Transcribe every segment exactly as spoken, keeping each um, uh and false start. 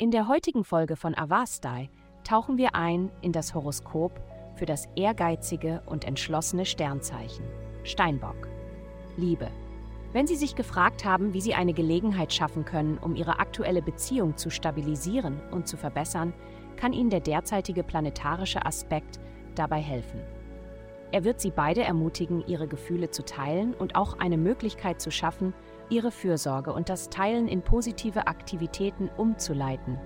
In der heutigen Folge von Avastai tauchen wir ein in das Horoskop für das ehrgeizige und entschlossene Sternzeichen, Steinbock. Liebe. Wenn Sie sich gefragt haben, wie Sie eine Gelegenheit schaffen können, um Ihre aktuelle Beziehung zu stabilisieren und zu verbessern, kann Ihnen der derzeitige planetarische Aspekt dabei helfen. Er wird Sie beide ermutigen, Ihre Gefühle zu teilen und auch eine Möglichkeit zu schaffen, Ihre Fürsorge und das Teilen in positive Aktivitäten umzuleiten,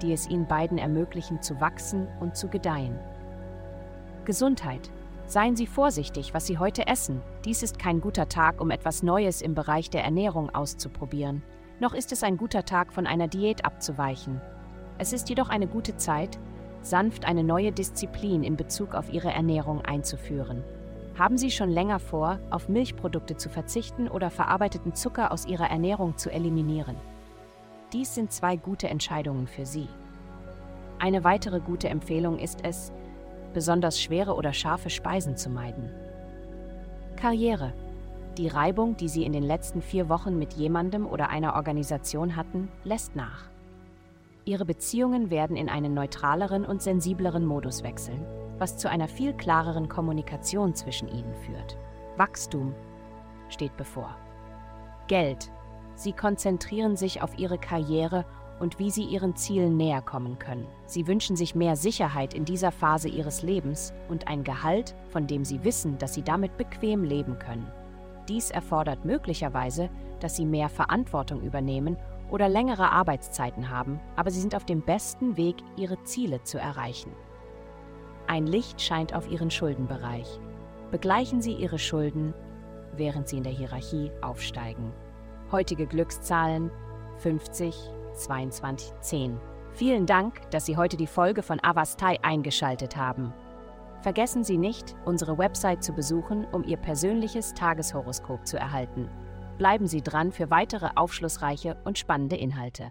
die es Ihnen beiden ermöglichen, zu wachsen und zu gedeihen. Gesundheit. Seien Sie vorsichtig, was Sie heute essen. Dies ist kein guter Tag, um etwas Neues im Bereich der Ernährung auszuprobieren. Noch ist es ein guter Tag, von einer Diät abzuweichen. Es ist jedoch eine gute Zeit, sanft eine neue Disziplin in Bezug auf Ihre Ernährung einzuführen. Haben Sie schon länger vor, auf Milchprodukte zu verzichten oder verarbeiteten Zucker aus Ihrer Ernährung zu eliminieren? Dies sind zwei gute Entscheidungen für Sie. Eine weitere gute Empfehlung ist es, besonders schwere oder scharfe Speisen zu meiden. Karriere. Die Reibung, die Sie in den letzten vier Wochen mit jemandem oder einer Organisation hatten, lässt nach. Ihre Beziehungen werden in einen neutraleren und sensibleren Modus wechseln, was zu einer viel klareren Kommunikation zwischen ihnen führt. Wachstum steht bevor. Geld. Sie konzentrieren sich auf ihre Karriere und wie sie ihren Zielen näher kommen können. Sie wünschen sich mehr Sicherheit in dieser Phase ihres Lebens und ein Gehalt, von dem sie wissen, dass sie damit bequem leben können. Dies erfordert möglicherweise, dass sie mehr Verantwortung übernehmen oder längere Arbeitszeiten haben, aber sie sind auf dem besten Weg, ihre Ziele zu erreichen. Ein Licht scheint auf Ihren Schuldenbereich. Begleichen Sie Ihre Schulden, während Sie in der Hierarchie aufsteigen. Heutige Glückszahlen fünfzig, zweiundzwanzig, zehn. Vielen Dank, dass Sie heute die Folge von Avastai eingeschaltet haben. Vergessen Sie nicht, unsere Website zu besuchen, um Ihr persönliches Tageshoroskop zu erhalten. Bleiben Sie dran für weitere aufschlussreiche und spannende Inhalte.